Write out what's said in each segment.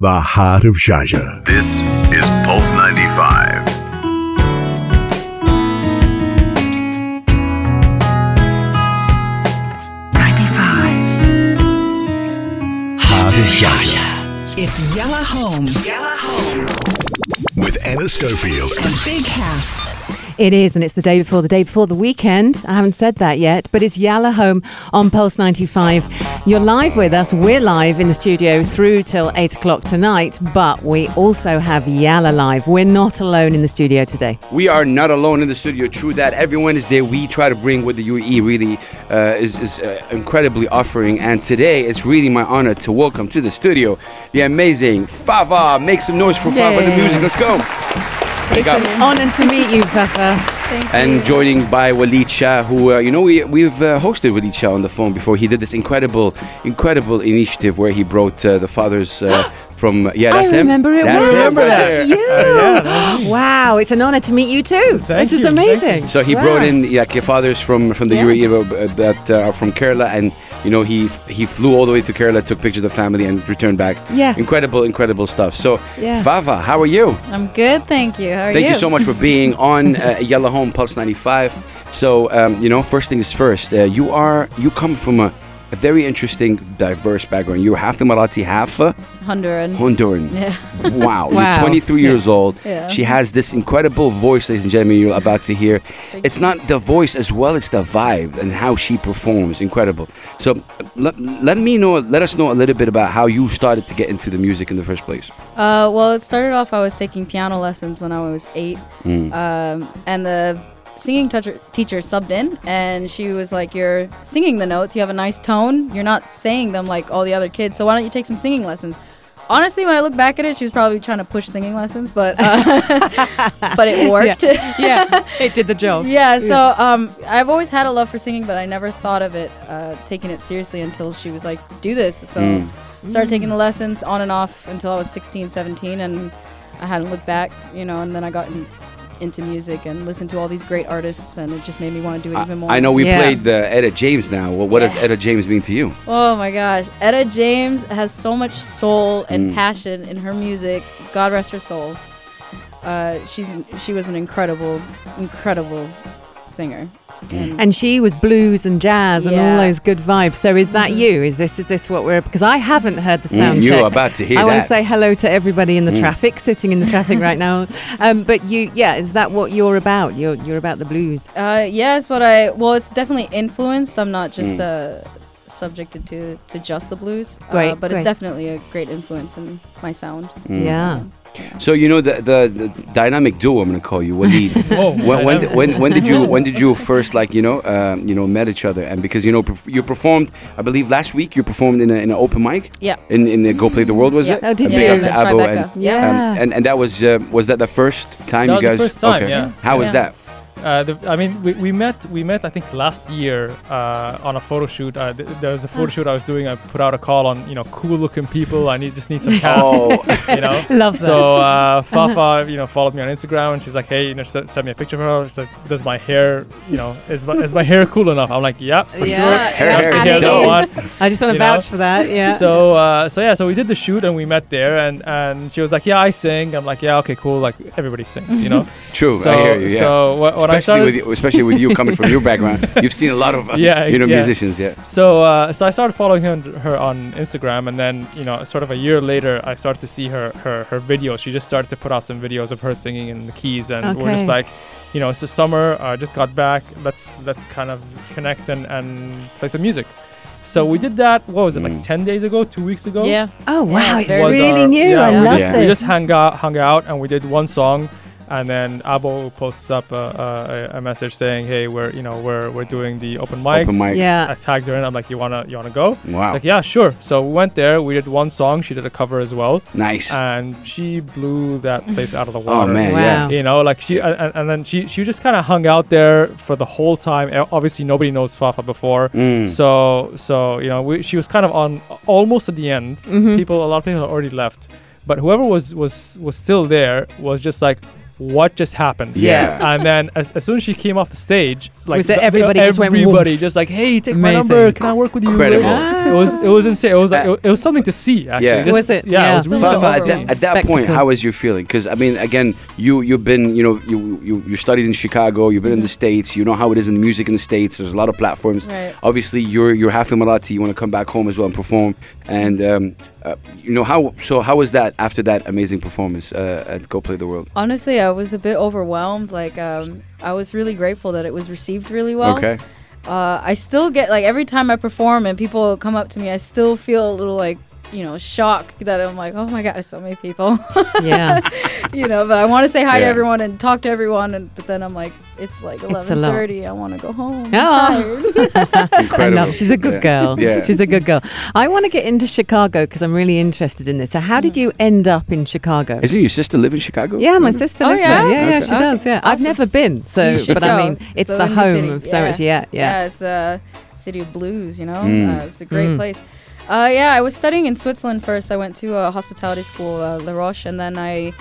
the heart of Sharjah. This is Pulse 95. It's Yalla Home. Yalla Home. With Anna Schofield. And Big House. It is, and it's the day before the weekend. I haven't said that yet, but it's Yalla Home on Pulse 95. You're live with us. We're live in the studio through till 8 o'clock tonight, but we also have Yalla Live. We're not alone in the studio today. We are not alone in the studio. True that. Every Wednesday, we try to bring what the UAE really is incredibly offering. And today, it's really my honor to welcome to the studio the amazing Fafa. Make some noise for Fafa, the music. Let's go. It's an honor to meet you, Fafa. Thank you. And joining by Waleed Shah, who, we've hosted Waleed Shah on the phone before. He did this incredible initiative where he brought the fathers from... Yeah, that's him. I remember it. That's him. That's you. Yeah. Wow, it's an honor to meet you too. Thank you. This is amazing. So he brought in fathers from the UAE that are from Kerala, and he flew all the way to Kerala, took pictures of the family, and returned back. Yeah. Incredible stuff. So, Fafa, how are you? I'm good, thank you. How are you? Thank you so much for being on Yalla Home Pulse 95. So, first thing is first. You come from a very interesting, diverse background. You're half Emirati, half Honduran. Yeah. Wow. You're 23 years old. Yeah. She has this incredible voice, ladies and gentlemen, you're about to hear. It's not the voice as well, it's the vibe and how she performs. Incredible. So let us know a little bit about how you started to get into the music in the first place. Well, it started off, I was taking piano lessons when I was 8. And the singing teacher subbed in, and she was like, you're singing the notes, you have a nice tone, you're not saying them like all the other kids, so why don't you take some singing lessons? Honestly, when I look back at it, she was probably trying to push singing lessons, but but it worked. Yeah, it did the job. Yeah, so I've always had a love for singing, but I never thought of it, taking it seriously, until she was like, do this. So started taking the lessons on and off until I was 16, 17, and I hadn't looked back, and then I got into music and listen to all these great artists, and it just made me want to do it even more. I know we played Etta James now. Well, what does Etta James mean to you? Oh my gosh. Etta James has so much soul and passion in her music. God rest her soul. She was an incredible singer. And she was blues and jazz and all those good vibes. So is that you? Is this what we're... Because I haven't heard the sound check. You're about to hear that. I want to say hello to everybody in the traffic, sitting in the traffic right now. But you, is that what you're about? You're about the blues? Yes, but it's definitely influenced. I'm not just subjected to just the blues. But it's definitely a great influence in my sound. Yeah. So the dynamic duo, I'm gonna call you Waleed. Whoa, when did you first met each other? And because you performed, I believe last week you performed in an open mic. Yeah. In the Go Play the World, was it? Oh, did you? Big up to Abo and that was that the first time you guys? That was the first time. Okay. Yeah. How was that? We met I think last year on a photo shoot. There was a photo shoot I was doing. I put out a call on cool looking people. I just need some cast. Love that. So Fafa followed me on Instagram, and she's like, hey, send me a picture of her. She's like, does my hair is my hair cool enough? I'm like, yeah, for sure. Hair I just want to vouch for that. Yeah. So so we did the shoot, and we met there, and she was like, yeah, I sing. I'm like, yeah, okay, cool. Like everybody sings, True. So, I hear you. Yeah. So especially with you coming from your background, you've seen a lot of musicians. Yeah. So so I started following her on Instagram, and then sort of a year later, I started to see her videos. She just started to put out some videos of her singing in the keys, and we're just like, it's the summer. I just got back. Let's kind of connect and play some music. So we did that, what was it, like 10 days ago, 2 weeks ago? Yeah. Oh wow, it's really new. Yeah, I love it. We just hung out, and we did one song. And then Abo posts up a message saying, "Hey, we're doing the open mics." Open mic. Yeah. I tagged her in. I'm like, "You wanna go?" Wow. She's like, yeah, sure. So we went there. We did one song. She did a cover as well. Nice. And she blew that place out of the water. Oh man, wow. She and then she just kind of hung out there for the whole time. Obviously, nobody knows Fafa before. So she was kind of on almost at the end. Mm-hmm. A lot of people had already left, but whoever was still there was just like, what just happened? Yeah. And then as soon as she came off the stage, like everybody just like, hey, take my number, can I work with you? Incredible. Yeah. It was insane. It was like, it was something to see, actually. Yeah. Was it? Yeah, yeah. It was really at that point, how was you feeling? Because I mean, again, you've been, you know, you studied in Chicago, you've been in the States, you know how it is in music in the States. There's a lot of platforms. Right. Obviously, you're half Emirati. You want to come back home as well and perform. And you know how was that after that amazing performance at Go Play the World? Honestly, I was a bit overwhelmed. Like I was really grateful that it was received really well. Okay. I still get, like, every time I perform and people come up to me, I still feel a little, like, you know, shock that I'm like, oh my God, so many people. Yeah. You know, but I want to say hi to everyone and talk to everyone, but then I'm like, it's like 11:30. I want to go home. I'm tired. Incredible. She's a good girl. Yeah. She's a good girl. I want to get into Chicago because I'm really interested in this. So how did you end up in Chicago? Is it your sister live in Chicago? Yeah, my sister lives there. Yeah, yeah, she does. Yeah, awesome. I've never been. So, but I mean, it's the home of so much. Yeah, yeah. Yeah, it's a city of blues. You know, it's a great place. Yeah, I was studying in Switzerland first. I went to a hospitality school, La Roche, and then I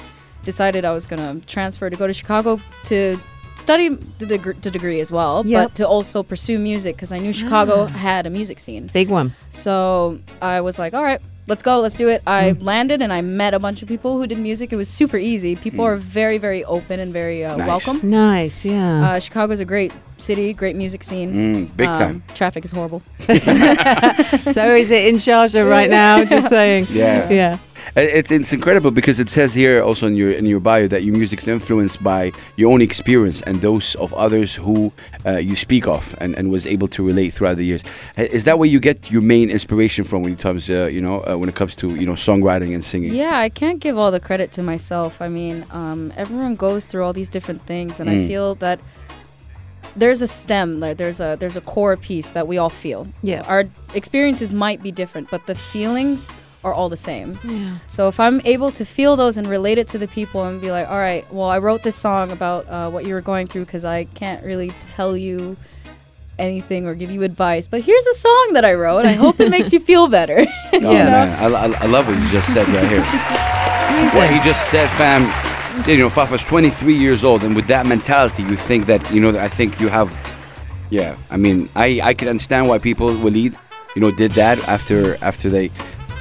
decided I was going to transfer to go to Chicago to study the degree as well, but to also pursue music because I knew Chicago had a music scene. Big one. So I was like, all right, let's go, let's do it. I landed and I met a bunch of people who did music. It was super easy. People are very, very open and very welcome. Nice, yeah. Chicago's a great city, great music scene. Big time. Traffic is horrible. So is it in Sharjah right now? Just saying. Yeah. Yeah. It's incredible because it says here also in your bio that your music's influenced by your own experience and those of others who you speak of and was able to relate throughout the years. Is that where you get your main inspiration from when it comes to, you know, songwriting and singing? Yeah, I can't give all the credit to myself. I mean, everyone goes through all these different things, and I feel that there's a stem, like there's a core piece that we all feel. Yeah, our experiences might be different, but the feelings are all the same. Yeah. So if I'm able to feel those and relate it to the people and be like, all right, well, I wrote this song about what you were going through because I can't really tell you anything or give you advice, but here's a song that I wrote. I hope it makes you feel better. Oh, you know? Man, I love what you just said right here. What he just said, fam. You know, Fafa's 23 years old, and with that mentality, you think that, you know, I think you have, yeah. I mean, I can understand why people, Waleed, you know, did that after they.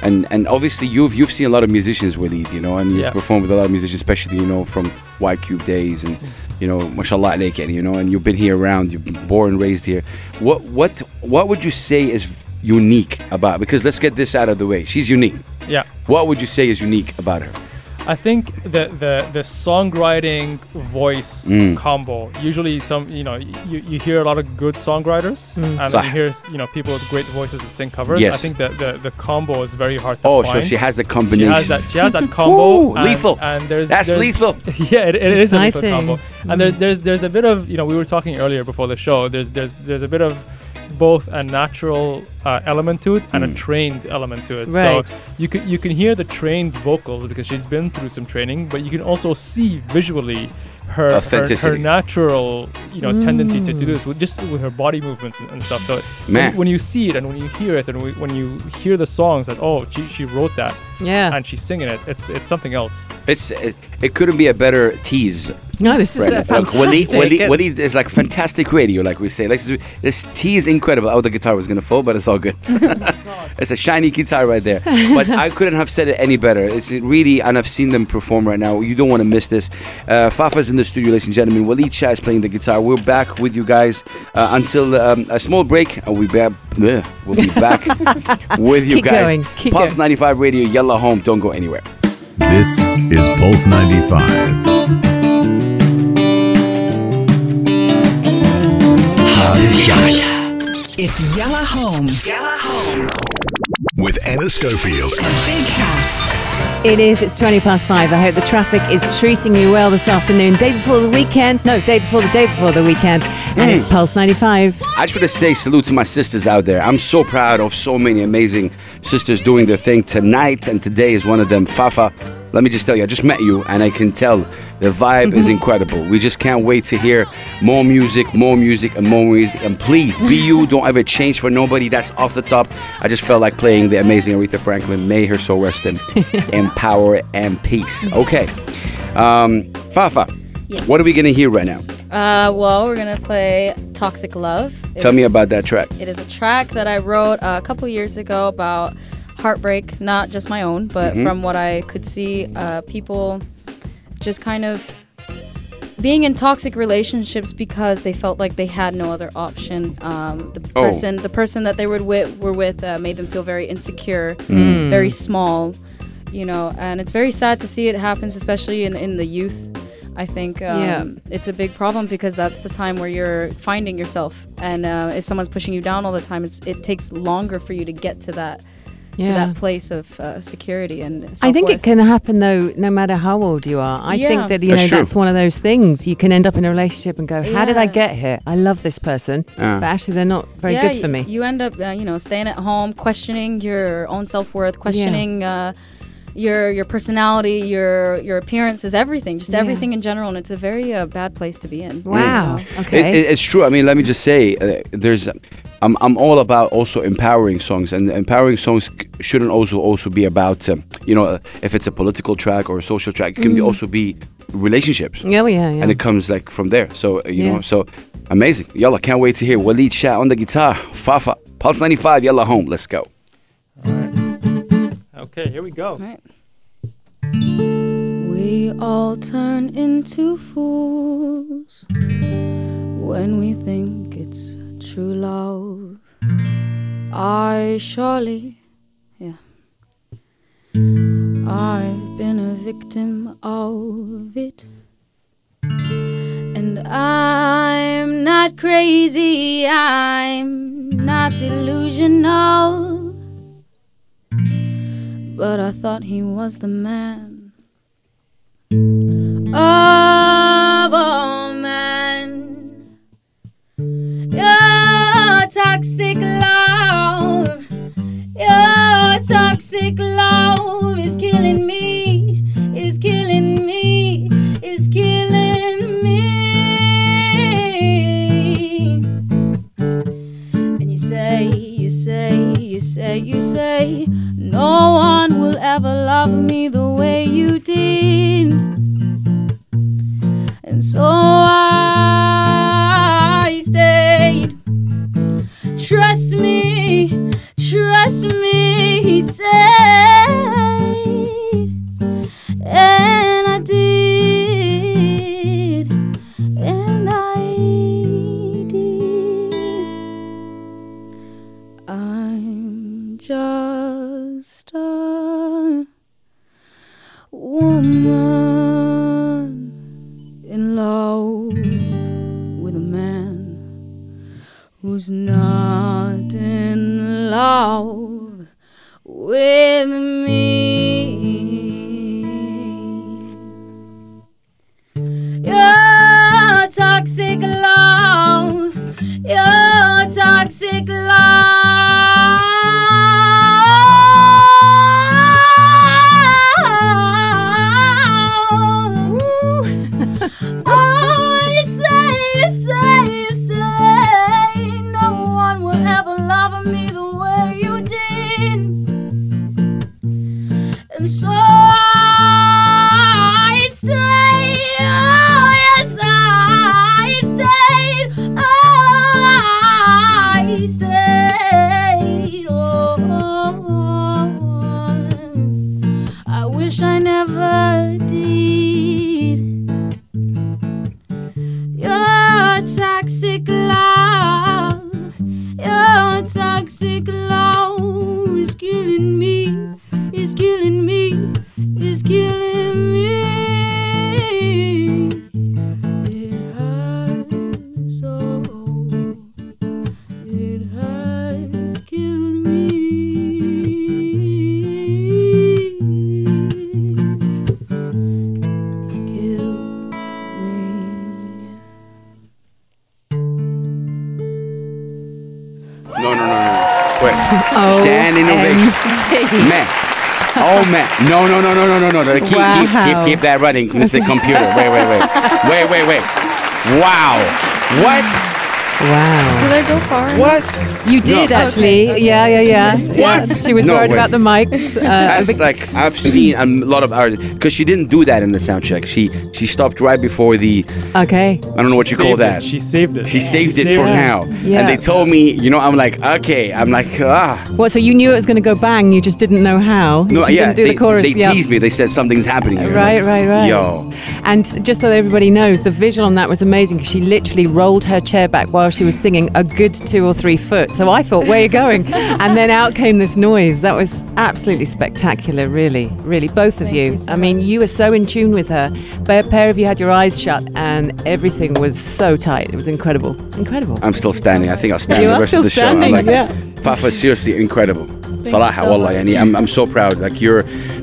And obviously you've seen a lot of musicians, Waleed, you know, and you've performed with a lot of musicians, especially, you know, from Y-Qube days and, you know, mashallah alayk, you know, and you've been here around, you've been born and raised here. What would you say is unique about, because let's get this out of the way, she's unique. Yeah. What would you say is unique about her? I think the songwriting voice combo, usually you hear a lot of good songwriters and you hear, you know, people with great voices that sing covers. Yes. I think that the combo is very hard to find. Oh, so she has the combination. She has that combo. Ooh, and, lethal. And there's lethal. Yeah, it is a lethal combo. And there's a bit of, you know, we were talking earlier before the show, there's a bit of both a natural element to it and a trained element to it. Right. So you can hear the trained vocals because she's been through some training, but you can also see visually her natural, you know, tendency to do this with her body movements and stuff. So when you see it and when you hear it and when you hear the songs that she wrote that and she's singing it, it's something else. It couldn't be a better tease. No, this is fantastic. Waleed is like fantastic radio, like we say. Like, this tee is incredible. Oh, the guitar was going to fall, but it's all good. It's a shiny guitar right there. But I couldn't have said it any better. It's really, and I've seen them perform right now. You don't want to miss this. Fafa's in the studio, ladies and gentlemen. Waleed Shah is playing the guitar. We're back with you guys until a small break. We'll be back with you guys. Pulse 95 Radio, Yalla Home. Don't go anywhere. This is Pulse 95. It's Yalla Home. Yalla Home. With Anna Schofield. And Big House. It is. It's 5:20. I hope the traffic is treating you well this afternoon. Day before the weekend. And it's Pulse 95. I just want to say salute to my sisters out there. I'm so proud of so many amazing sisters doing their thing tonight. And today is one of them, Fafa. Let me just tell you, I just met you and I can tell the vibe is incredible. We just can't wait to hear more music and more music. And please, be you. Don't ever change for nobody. That's off the top. I just felt like playing the amazing Aretha Franklin. May her soul rest in power and peace. Okay. Fafa, yes. What are we going to hear right now? Well, we're going to play Toxic Love. Tell me about that track. It is a track that I wrote a couple years ago about heartbreak, not just my own, but from what I could see, people just kind of being in toxic relationships because they felt like they had no other option. The person that they were with made them feel very insecure, very small, you know, and it's very sad to see it happens, especially in the youth. I think it's a big problem because that's the time where you're finding yourself. And if someone's pushing you down all the time, it takes longer for you to get to that to that place of security and self-worth. I think it can happen, though, no matter how old you are. I think that, that's one of those things. You can end up in a relationship and go, how did I get here? I love this person, but actually they're not very good for me. You end up, staying at home, questioning your own self-worth, questioning... Your personality, your appearance is everything, just everything in general, and it's a very bad place to be in. Wow. Okay. It's true. I mean, let me just say, I'm all about also empowering songs, and empowering songs shouldn't also be about, if it's a political track or a social track, it can also be relationships. Yeah. And it comes like from there. So, so amazing. Yalla, can't wait to hear Waleed Shah on the guitar, Fafa, Pulse 95, Yalla Home, let's go. Okay, here we go. All right. We all turn into fools when we think it's true love. I've been a victim of it. And I'm not crazy, I'm not delusional. But I thought he was the man of all men. Your toxic love, your toxic love is killing me, is killing me, is killing me. And you say no one will ever love me the way you did. And so I stayed. Trust me, he said. And I did, and I did. I'm just a woman in love with a man who's not in love with me. Your toxic love, your toxic love. No. Keep that running, Mr. Computer. Wait. Wow. What? Wow. I go far? What? You did, actually. Okay. Yeah. What? She was worried about the mics. That's like, I've seen a lot of artists, because she didn't do that in the sound check. She stopped right before the... Okay. I don't know what you call that. She saved it. She saved it for now. Yeah. And they told me, you know, I'm like, okay. I'm like, ah. What, so you knew it was going to go bang, you just didn't know how? No, yeah. They teased me. They said something's happening here. Right. Yo. And just so everybody knows, the visual on that was amazing, because she literally rolled her chair back while she was singing a good 2 or 3 foot. So I thought, where are you going? And then out came this noise. That was absolutely spectacular, really, really. Both of you. I mean, you were so in tune with her. A pair of you had your eyes shut and everything was so tight. It was incredible. Incredible. I'm still standing. I think I'll stand the rest of the show. I'm like, Fafa, seriously, incredible. Salaha, wallah, yani, I'm so proud. Like,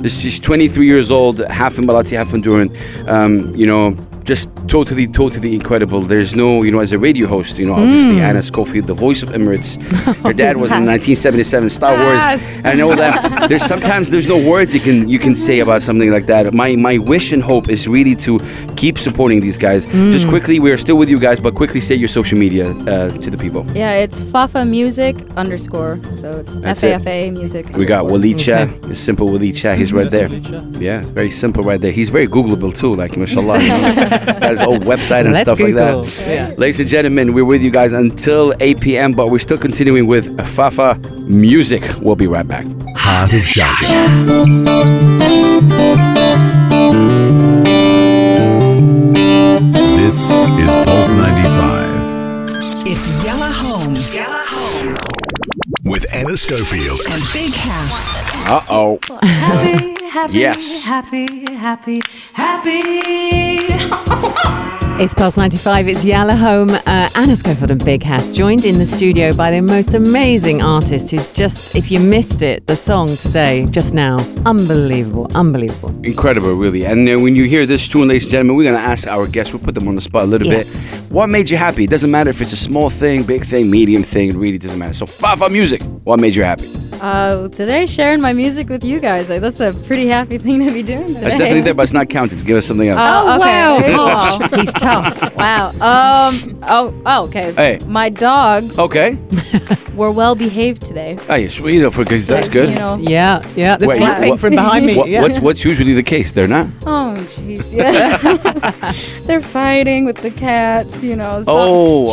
she's 23 years old, half in Malati, half in Durand. You know, just totally incredible. There's no, you know, as a radio host, you know, obviously Anna Schofield, the voice of Emirates. Her dad was in 1977 Star Wars. I know that. There's no words you can say about something like that. My wish and hope is really to keep supporting these guys. Just quickly, we're still with you guys, but quickly say your social media to the people. Yeah, it's Fafa Music _. So it's FAFA Music. We got Waleed Shah. It's simple Waleed Shah. He's right there. Yeah, very simple right there. He's very Googleable too. Like, mashallah. Has old website and Let's stuff Google. Like that. Yeah. Ladies and gentlemen, we're with you guys until 8 p.m., but we're still continuing with Fafa Music. We'll be right back. Heart of Sharjah. This is Pulse 95. It's Yalla Home. Yalla Home. With Anna Schofield and Big House. Uh-oh. Happy. It's Pulse 95, it's Yalla Home. Anna Schofield and Big House, joined in the studio by the most amazing artist who's just, if you missed it, the song today, just now. Unbelievable. Incredible, really. And when you hear this tune, ladies and gentlemen, we're going to ask our guests, we'll put them on the spot a little bit. What made you happy? It doesn't matter if it's a small thing, big thing, medium thing, it really doesn't matter. So Fafa Music, what made you happy? Today, sharing my music with you guys. Like, that's a pretty happy thing to be doing today. That's definitely there, but it's not counted. Give us something else. Oh, okay. Wow. He's tough. Wow. Okay. Hey. My dogs were well-behaved today. Oh, yeah, sweet. Because that's good. You know. Yeah. There's clapping from behind me. What's usually the case? They're not? Oh, jeez. Yeah. They're fighting with the cats, you know.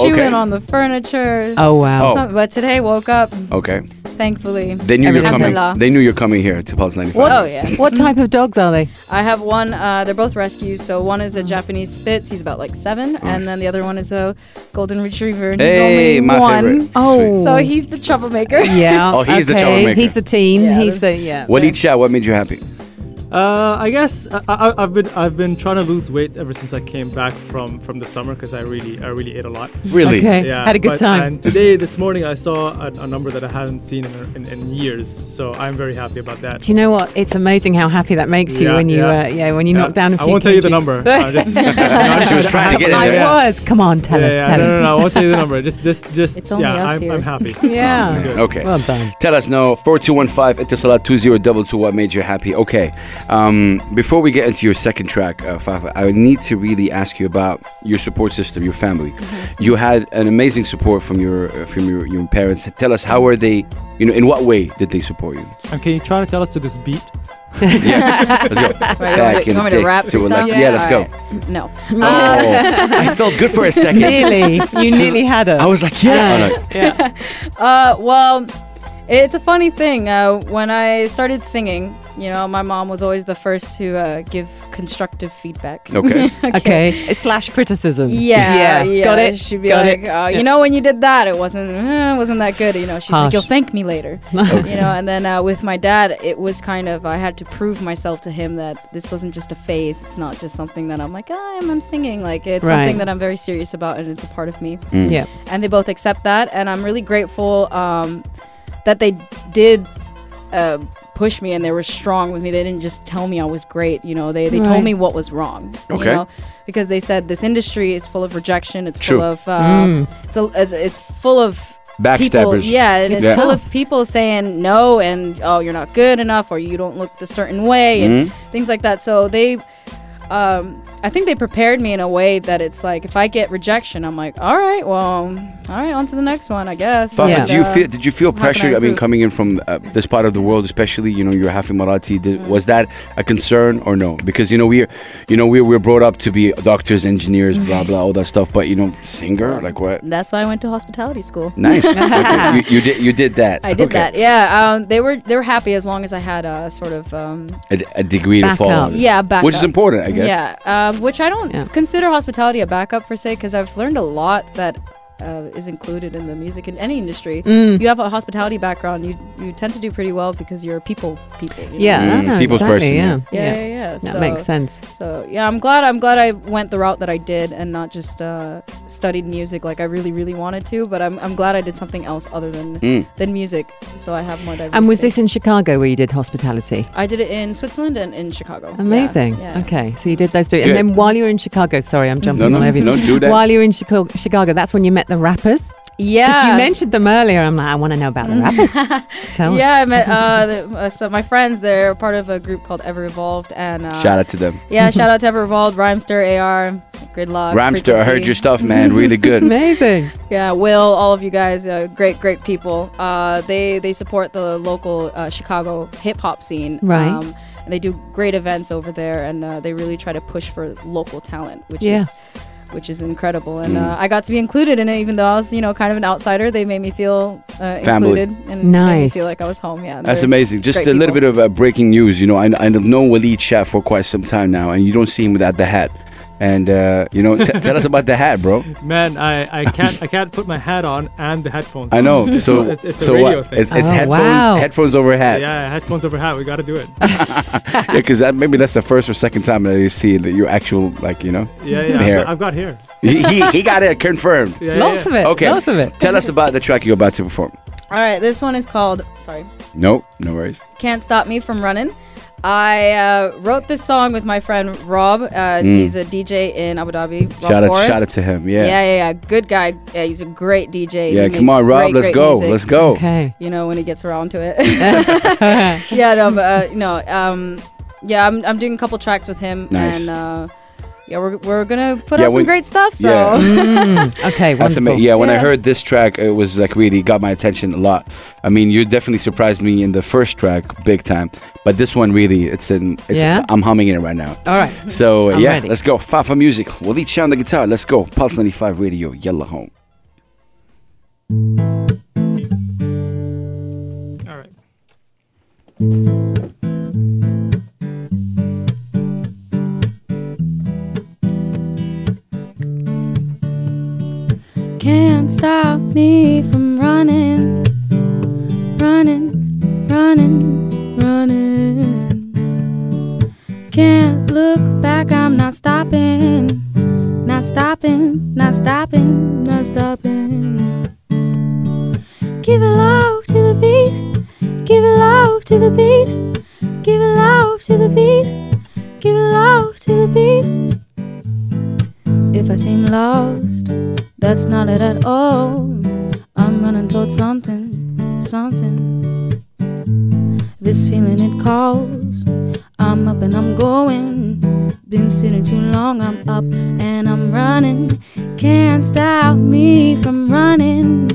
Chewing on the furniture. Oh, wow. But today, woke up. Okay. Thankfully. They knew you're coming here to Pulse 95. What type of dogs are they? I have one. They're both rescues. So one is a Japanese Spitz. He's about like 7. And then the other one is a Golden Retriever. And he's only my 1. Favorite. Oh. So he's the troublemaker. Yeah. Oh, he's the troublemaker. He's the teen. Yeah, Waleed Shah, what made you happy? I guess I've been trying to lose weight ever since I came back from the summer, because I really ate a lot. Really? Okay. Yeah, had a good time. And this morning, I saw a number that I haven't seen in years. So I'm very happy about that. Do you know what? It's amazing how happy that makes you when you knock down a few. I won't tell you the number. She was trying to get in there. I was. Come on, tell us. No, I won't tell you the number. Just. It's only us here. I'm happy. Yeah. Okay. Well done. Tell us now. 4215 Etisalat 2022. What made you happy? Okay. Before we get into your second track, Fafa, I need to really ask you about your support system, your family. Mm-hmm. You had an amazing support from your parents. Tell us, how are they? You know, in what way did they support you? And can you try to tell us to this beat? Yeah, let's go. Right, you want me to rap to stuff? Yeah, let's go. Right. No. I felt good for a second. Nearly, you nearly had it. I was like, well. It's a funny thing. When I started singing, you know, my mom was always the first to give constructive feedback. Okay. / criticism. Yeah. Got it. She'd be you know, when you did that, it wasn't that good. You know, she's like, you'll thank me later. Okay. You know, and then with my dad, it was kind of, I had to prove myself to him that this wasn't just a phase. It's not just something that I'm like, I'm singing. Like, it's something that I'm very serious about, and it's a part of me. Mm. Yeah. And they both accept that, and I'm really grateful. That they did push me, and they were strong with me. They didn't just tell me I was great. You know, they told me what was wrong. Okay. You know? Because they said this industry is full of rejection. It's True. Full of it's full of backstabbers. People, it's full of people saying no, and you're not good enough, or you don't look the certain way, and things like that. So they I think they prepared me in a way that it's like, if I get rejection, I'm like, all right, on to the next one, I guess. Fafa, yeah. Did you feel pressured? I mean, coming in from this part of the world, especially, you know, you're half Emirati. Was that a concern or no? Because, you know, we're brought up to be doctors, engineers, blah, blah, all that stuff. But, you know, singer, like what? That's why I went to hospitality school. Nice. Okay. You did that. I did that. Yeah. They were happy as long as I had a sort of a degree to follow. Yeah, backup. Which is important, I guess. Yeah. Which I don't consider hospitality a backup per se, because I've learned a lot that is included in the music in any industry. You have a hospitality background, you tend to do pretty well because you're people. You know? Yeah, people's person. Yeah. That makes sense. So yeah, I'm glad I went the route that I did and not just studied music like I really, really wanted to. But I'm glad I did something else other than music, so I have more diversity. And was this in Chicago where you did hospitality? I did it in Switzerland and in Chicago. Amazing. Yeah. Okay, so you did those two, and then while you were in Chicago, sorry, I'm jumping all over you. No, do that. While you were in Chicago, that's when you met the rappers? Yeah. Because you mentioned them earlier. I'm like, I want to know about the rappers. Yeah, I met so my friends, they're part of a group called Ever Evolved. And shout out to them. Yeah, shout out to Ever Evolved, Rhymster, AR, Gridlock. Rhymster, I heard your stuff, man. Really good. Amazing. Yeah, Will, all of you guys, great people. They support the local Chicago hip-hop scene. Right. And they do great events over there, and they really try to push for local talent, which is incredible. And I got to be included in it, even though I was, you know, kind of an outsider. They made me feel included and made me feel like I was home. Yeah, that's amazing. Just a little bit of breaking news. You know, I've known Waleed Shah for quite some time now, and you don't see him without the hat. And, you know, tell us about the hat, bro. Man, I can't put my hat on and the headphones on. I know. So it's a radio thing. It's headphones over hat. Yeah, headphones over hat. We got to do it. Yeah, because maybe that's the first or second time that you see that your actual, like, you know, hair. I've got hair. He got it confirmed. Lots of it. Okay. Lots of it. Tell us about the track you're about to perform. All right. This one is called, sorry. No, no worries. Can't Stop Me from Running. I wrote this song with my friend Rob. He's a DJ in Abu Dhabi. Shout out to him. Yeah. Good guy. Yeah, he's a great DJ. Yeah, come on, Rob. Let's go. Okay. You know, when he gets around to it. I'm doing a couple tracks with him. Nice. And we're gonna put out some great stuff. So yeah. Okay, wonderful. When I heard this track, it was like really got my attention a lot. I mean, you definitely surprised me in the first track, big time. But this one really, I'm humming in it right now. All right. So ready. Let's go. Fafa Music. Waleed Shah on the guitar. Let's go. Pulse 95 Radio. Yalla Home. All right. Can't stop me from running, running, running, running. Can't look back, I'm not stopping, not stopping, not stopping, not stopping. Give it love to the beat, give it love to the beat, give it love to the beat, give it love to the beat. If I seem lost, that's not it at all. I'm running towards something, something. This feeling it calls. I'm up and I'm going. Been sitting too long, I'm up and I'm running. Can't stop me from running,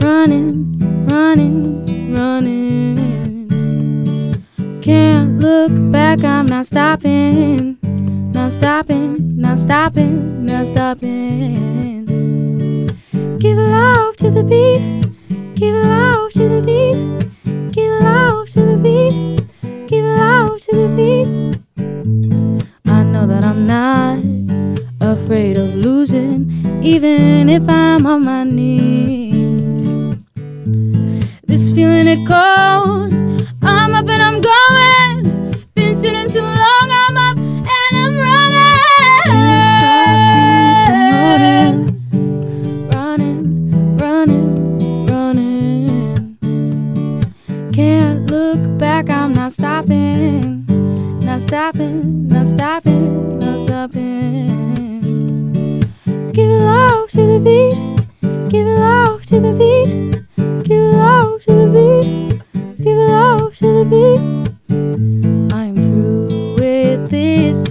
running, running, running. Can't look back, I'm not stopping, not stopping, not stopping, not stopping. Give love to the beat, give love to the beat, give love to the beat, give love to the beat. I know that I'm not afraid of losing, even if I'm on my knees. This feeling it calls, I'm up and I'm going. Been sitting too long, I'm up. Not stopping, not stopping, not stopping, not stopping. Give it love to the beat, give it love to the beat, give it love to the beat, give it love to the beat. I'm through with this,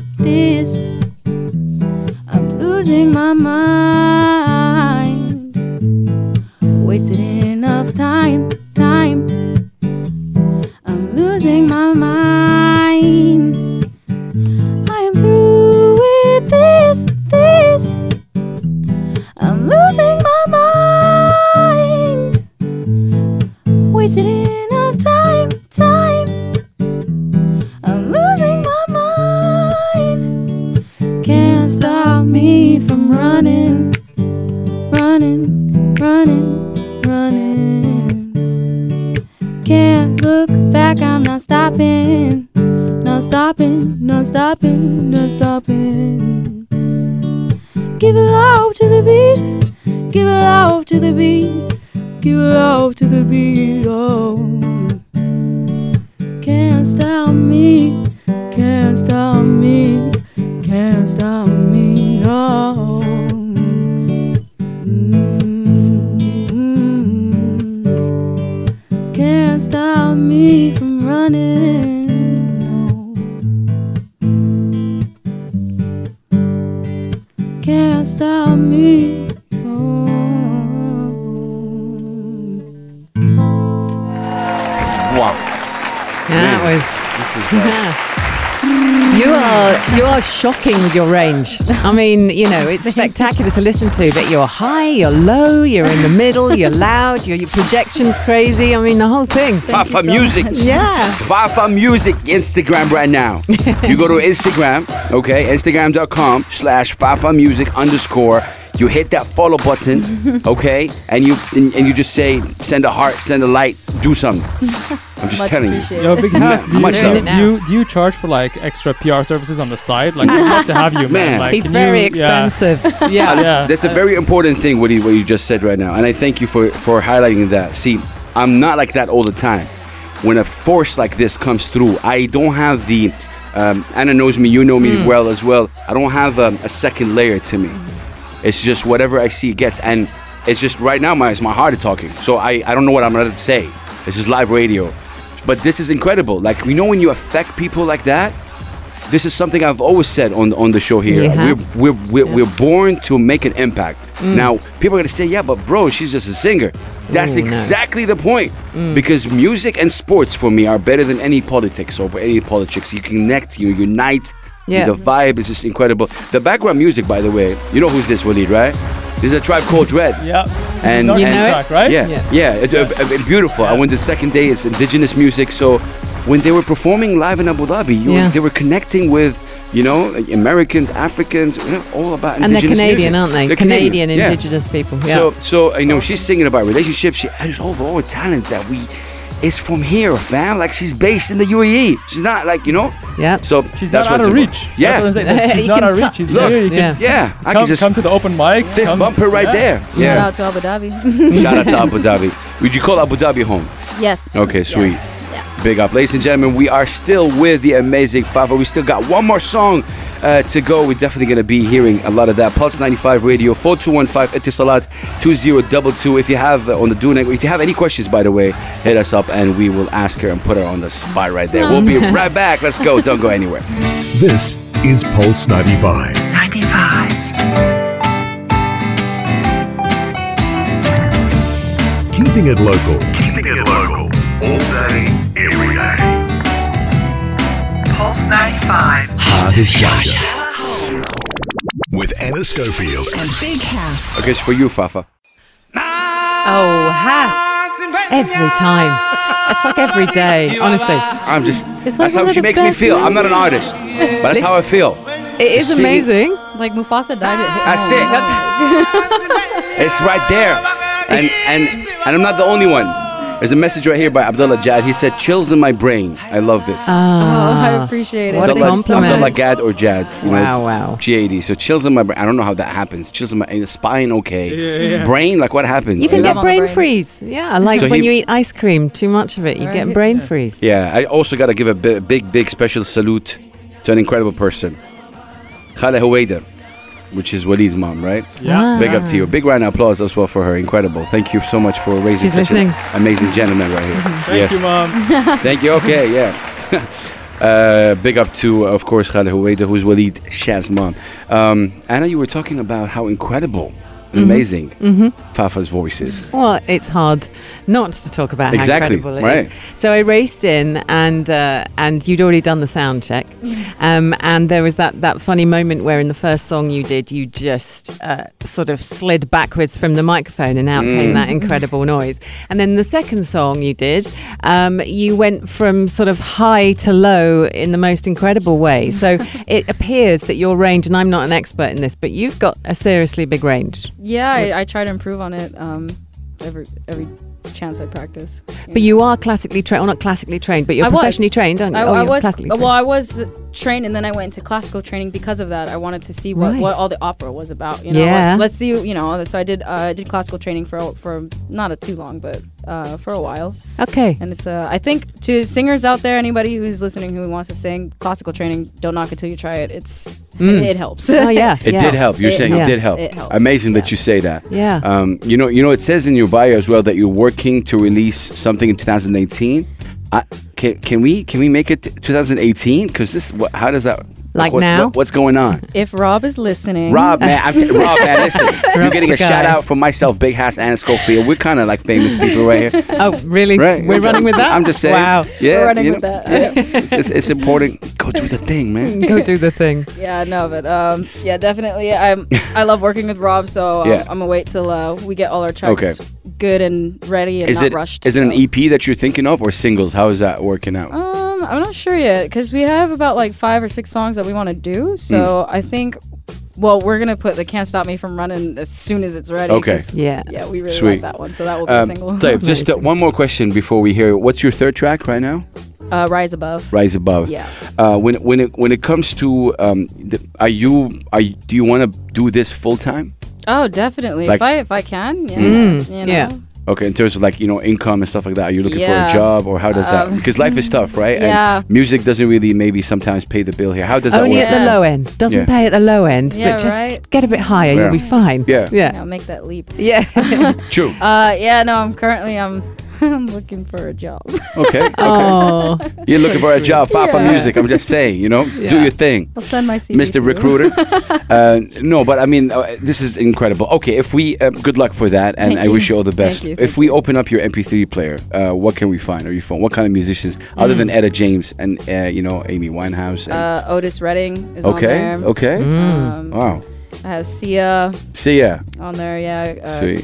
losing my mind. Wasted enough time. I'm losing my mind. I am through with this. I'm losing my mind. Wasted enough time. I'm losing my mind. Can't stop me from running. Can't look back, I'm not stopping. Not stopping. Give it love to the beat, oh. Can't stop me, no. Can't stop me from running. Can't stop me. Wow! That was. This is, you are shocking with your range. I mean, you know, it's spectacular to listen to. But you're high, you're low, you're in the middle, you're loud, your projection's crazy. I mean, the whole thing. Fafa Music. Yeah. Fafa Music. Instagram right now. You go to Instagram, okay? Instagram.com/Fafa Music_. You hit that follow button, okay? And you just say, send a heart, send a light, do something. I'm just telling you. Yo, Big House, do you charge for like extra PR services on the side? Like, we love to have you, man. Like, he's very expensive. Yeah. That's a very important thing, what you just said right now. And I thank you for highlighting that. See, I'm not like that all the time. When a force like this comes through, I don't have the... Anna knows me, you know me well as well. I don't have a second layer to me. It's just whatever I see it gets. And it's just right now, it's my heart is talking. So I don't know what I'm going to say. This is live radio. But this is incredible. Like, we know when you affect people like that, this is something I've always said on the show here. We're born to make an impact. Now, people are going to say, yeah, but bro, she's just a singer. That's exactly the point. Because music and sports, for me, are better than any politics or any politics. You connect, you unite. Yeah. The vibe is just incredible. The background music, by the way, you know who's this, Waleed, right? This is A Tribe Called Red. Yeah. And you know track, right? It's beautiful. Yeah. I went the second day. It's indigenous music. So when they were performing live in Abu Dhabi, they were connecting with, you know, Americans, Africans, you know, all about indigenous music. And they're Canadian, aren't they? Canadian indigenous people. Yeah. So you know, she's singing about relationships. She has overall talent that is from here, fam. Like, she's based in the UAE. She's not like, you know. Yeah. So she's not out of reach. Yeah. That's what I'm saying. She's not out of reach. She's here. I can just come to the open mics. Fist bumper right there. Yeah. Shout out to Abu Dhabi. Would you call Abu Dhabi home? Yes. Okay. Sweet. Yes. Yeah. Big up, ladies and gentlemen. We are still with the amazing Fafa. We still got one more song to go. We're definitely going to be hearing a lot of that. Pulse 95 Radio, 4215 Etisalat 2022. If you have any questions, by the way, hit us up and we will ask her and put her on the spot right there. We'll be right back. Let's go. Don't go anywhere. This is Pulse 95. Keeping it local. All day, every day. Pulse 95. Heart of Shasha. With Anna Schofield. And Big House. Okay, it's for you, Fafa. Oh, House. Every time. It's like every day, honestly. That's how she makes me feel. I'm not an artist, but that's how I feel. It is amazing. Like Mufasa died. That's it. It's right there. And I'm not the only one. There's a message right here by Abdullah Jad. He said, chills in my brain. I love this. I appreciate it. What a compliment. Abdullah Jad or Jad. Wow. G-A-D. So chills in my brain. I don't know how that happens. Chills in my spine, okay. Yeah. Brain, like what happens? You can get brain freeze. Yeah, like so when you eat ice cream, too much of it, you get brain freeze. Yeah, I also got to give a big special salute to an incredible person. Khalil Huweda, which is Waleed's mom, right? Yeah. Big up to you. Big round of applause as well for her. Incredible. Thank you so much for raising such an amazing gentleman right here. Thank you, Mom. Thank you. Okay, yeah. Big up to, of course, Khalil Huweda, who's Waleed Shah's mom. Anna, you were talking about how incredible, amazing Fafa's voice is. Well, it's hard not to talk about how incredible it is. So I raced in, and you'd already done the sound check, and there was that funny moment where in the first song you did, you just sort of slid backwards from the microphone and out came that incredible noise. And then the second song you did, you went from sort of high to low in the most incredible way. So it appears that your range, and I'm not an expert in this, but you've got a seriously big range. Yeah, I try to improve on it every chance I practice. But you are classically trained, or not classically trained, but you're professionally trained, aren't you? I was trained, and then I went into classical training because of that. I wanted to see what all the opera was about. You know, let's see. You know, so I did classical training for not too long, but for a while. Okay. And it's I think to singers out there, anybody who's listening who wants to sing, classical training, don't knock it till you try it. It helps. Oh yeah, it did help. You're saying it did help. It helps. Amazing that you say that. Yeah. You know, it says in your bio as well that you're working to release something in 2018. Can we make it 2018? Because how does that? Like now? What's going on? If Rob is listening. Rob, man, listen. You're getting a shout out from myself, Big Hass, Anna Schofield. We're kind of like famous people right here. Oh, really? Right? We're running with that? I'm just saying. Wow. Yeah, we're running with that. Yeah. It's important. Go do the thing, man. Go do the thing. Yeah, no, but yeah, definitely. I love working with Rob, so I'm going to wait till we get all our tracks good and ready and rushed. Is it an EP that you're thinking of or singles? How is that working out? I'm not sure yet, because we have about like 5 or 6 songs that we want to do. So I think, we're going to put the Can't Stop Me from Running as soon as it's ready. Okay. Yeah. Yeah, we really like that one. So that will be single. So just one more question before we hear. What's your third track right now? Rise Above. Rise Above. Yeah. When it comes to, do you want to do this full time? Oh, definitely. Like, if I can, yeah. You know. Yeah. Okay, in terms of like, you know, income and stuff like that, are you looking for a job, or how does that? Because life is tough, right? Yeah. And music doesn't really maybe sometimes pay the bill here. How does that work? Only at the low end. Doesn't pay at the low end, but just get a bit higher, you'll be fine. Yeah. Now make that leap. Yeah. True. I'm looking for a job. Okay. Oh. You're looking for a job. Fafa Music. I'm just saying, you know, do your thing. I'll send my CV. Mr. Recruiter. This is incredible. Okay, if we good luck for that, and I wish you all the best. Thank you. If we open up your MP3 player, what can we find? Or your phone? What kind of musicians other than Etta James and Amy Winehouse? And Otis Redding is on there. Okay. Wow. I have Sia on there,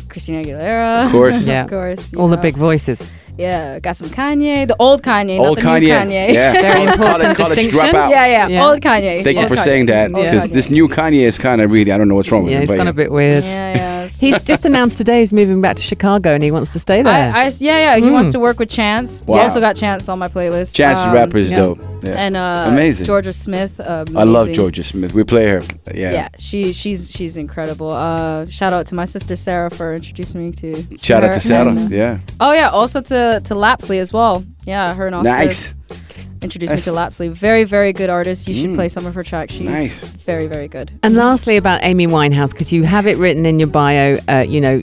Christina Aguilera, of course, all the big voices. Yeah, got some Kanye, the old Kanye, not the new Kanye. Yeah, very important distinction. Yeah, old Kanye. Thank you for saying that, because this new Kanye is kind of really, I don't know what's wrong with him. He's gone a bit weird. He's just announced today he's moving back to Chicago and he wants to stay there. He wants to work with Chance. Wow. He also got Chance on my playlist. Chance's rapper is dope. Yeah. And amazing. Georgia Smith. I love Georgia Smith. We play her. Yeah. Yeah, she's incredible. Shout out to my sister Sarah for introducing me to. Shout out to Sarah. And, oh yeah, also to Lapsley as well. Yeah, her and Oscar. Nice. Introduced me to Lapsley. Very, very good artist. You should play some of her tracks. She's very, very good. And lastly, about Amy Winehouse, because you have it written in your bio,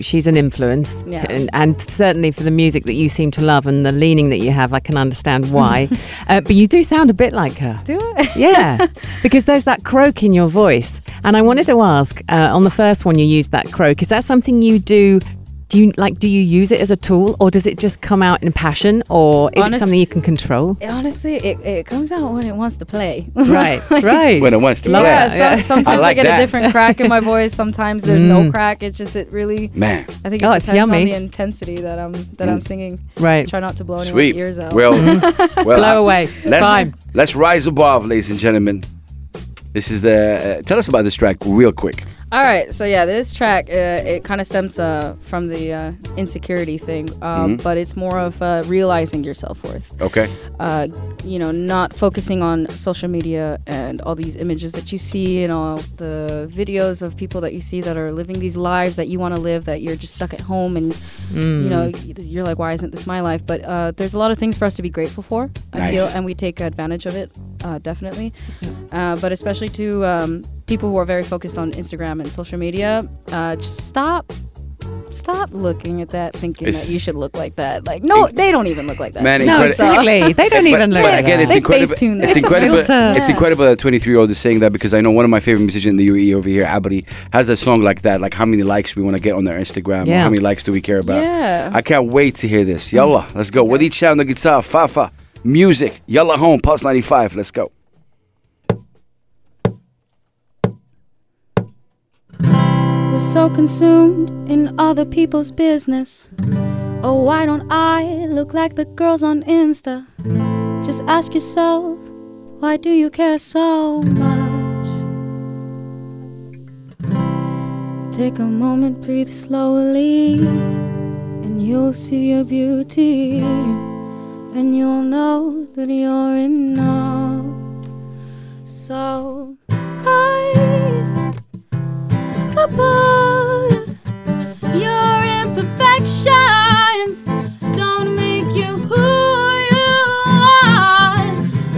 she's an influence. Yeah. And certainly for the music that you seem to love and the leaning that you have, I can understand why. But you do sound a bit like her. Do I? Yeah. Because there's that croak in your voice. And I wanted to ask, on the first one you used that croak, is that something you do? Do you use it as a tool, or does it just come out in passion, or is it something you can control? Honestly, it comes out when it wants to play. Right. When it wants to play. Yeah. Sometimes I get a different crack in my voice. Sometimes there's no crack. It's just I think it depends on the intensity that I'm singing. Right. Try not to blow anyone's ears out. Well, blow away. It's fine. Let's rise above, ladies and gentlemen. This is tell us about this track real quick. All right, so this track, it kind of stems from the insecurity thing, but it's more of realizing your self-worth. Okay. Not focusing on social media and all these images that you see and all the videos of people that you see that are living these lives that you want to live, that you're just stuck at home and, you're like, why isn't this my life? But there's a lot of things for us to be grateful for, I feel, and we take advantage of it, definitely. Yeah. But especially to people who are very focused on Instagram and social media, just stop Stop looking at that, thinking that you should look like that. Like, no, they don't even look like that. Man, no, exactly. They don't even look like that. It's incredible that a 23-year-old is saying that, because I know one of my favorite musicians in the UAE over here, Abdi, has a song like that. Like, how many likes we want to get on their Instagram? Yeah. How many likes do we care about? Yeah. I can't wait to hear this. Yalla, let's go. Waleed Shah on the guitar, Fafa Music, Yalla Home, Pulse 95. Let's go. We're so consumed in other people's business. Oh, why don't I look like the girls on Insta? Just ask yourself, why do you care so much? Take a moment, breathe slowly, and you'll see your beauty, and you'll know that you're enough. So rise above your imperfections, don't make you who you are.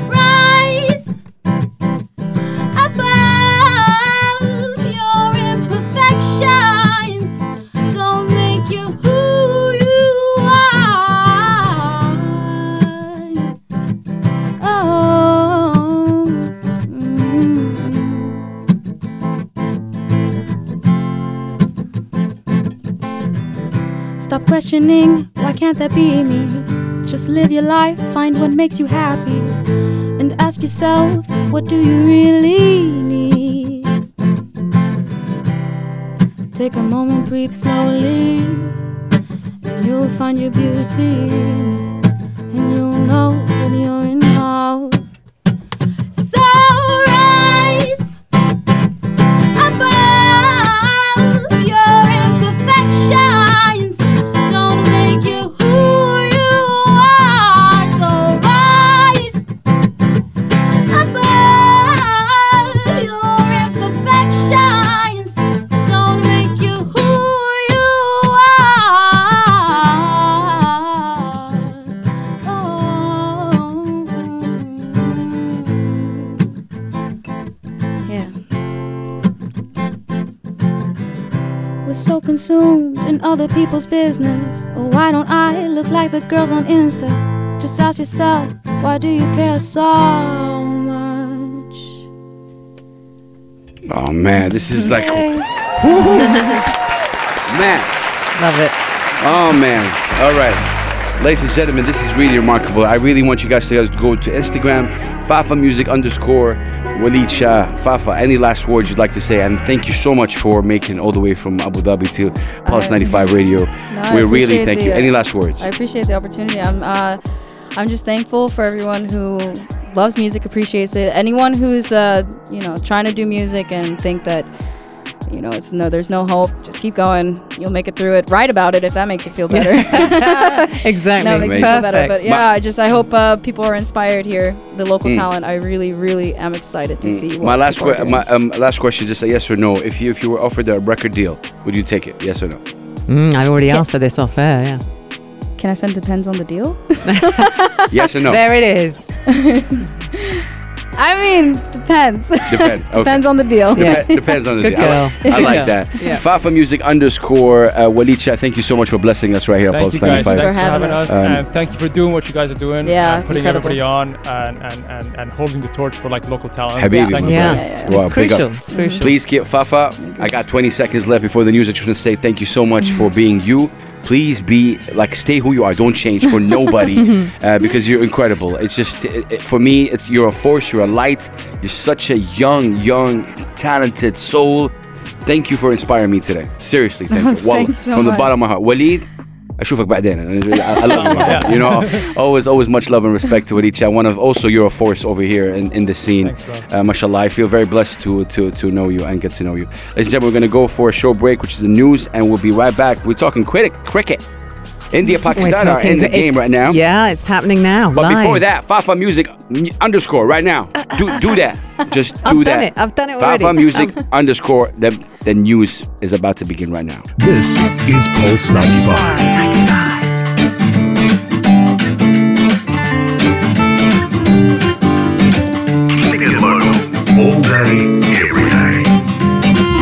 Rise above your imperfections, don't make you who you are. Oh. Stop questioning, why can't that be me? Just live your life, find what makes you happy, and ask yourself, what do you really need? Take a moment, breathe slowly, and you'll find your beauty, and you'll know that you're in love. So rise above your imperfection. So consumed in other people's business. Oh, why don't I look like the girls on Insta? Just ask yourself, why do you care so much? Oh man, this is like, man, love it. Oh man, all right. Ladies and gentlemen, this is really remarkable. I really want you guys to go to Instagram, @FafaMusic_Waleed Shah. Fafa, any last words you'd like to say? And thank you so much for making all the way from Abu Dhabi to Pulse 95 Radio. No, we really thank you. Any last words? I appreciate the opportunity. I'm just thankful for everyone who loves music, appreciates it. Anyone who's trying to do music and think that, there's no hope. Just keep going. You'll make it through it. Write about it if that makes you feel better. Exactly. No, it makes you feel better. But yeah, I hope people are inspired here. The local talent. I really, really am excited to see. My last question. Just a yes or no. If you were offered a record deal, would you take it? Yes or no? I already answered this off air. Yeah. Can I send depends on the deal? Yes or no? There it is. I mean, depends. Okay. Depends on the deal. Yeah. Depends on the deal. I like that. Yeah. Fafa Music _ Waleed Shah. Thank you so much for blessing us right here at Pulse 95. Thank you guys for having us. And thank you for doing what you guys are doing. Yeah, and putting everybody on and holding the torch for like local talent. Habibi. Yeah. Wow, it's crucial. Please keep Fafa. I got 20 seconds left before the news. I just want to say thank you so much for being you. Please be like, stay who you are. Don't change for nobody because you're incredible. It's just for me, you're a force. You're a light. You're such a young, talented soul. Thank you for inspiring me today. Seriously, thank you. Well, from the bottom of my heart, Waleed. أشوفك بعدين. I love you, man. Always much love and respect to Waleed Shah. You're a force over here in the scene. Mashallah, I feel very blessed to know you and get to know you. Ladies and gentlemen, we're going to go for a short break, which is the news, and we'll be right back. We're talking cricket. India, Pakistan are in the game right now. Yeah, it's happening now. But before that, Fafa Music _ right now. Do that. Just do that. I've done it already. Fafa Music _ the news is about to begin right now. This is Pulse 95. All day, every day.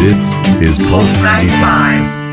This is Pulse 95.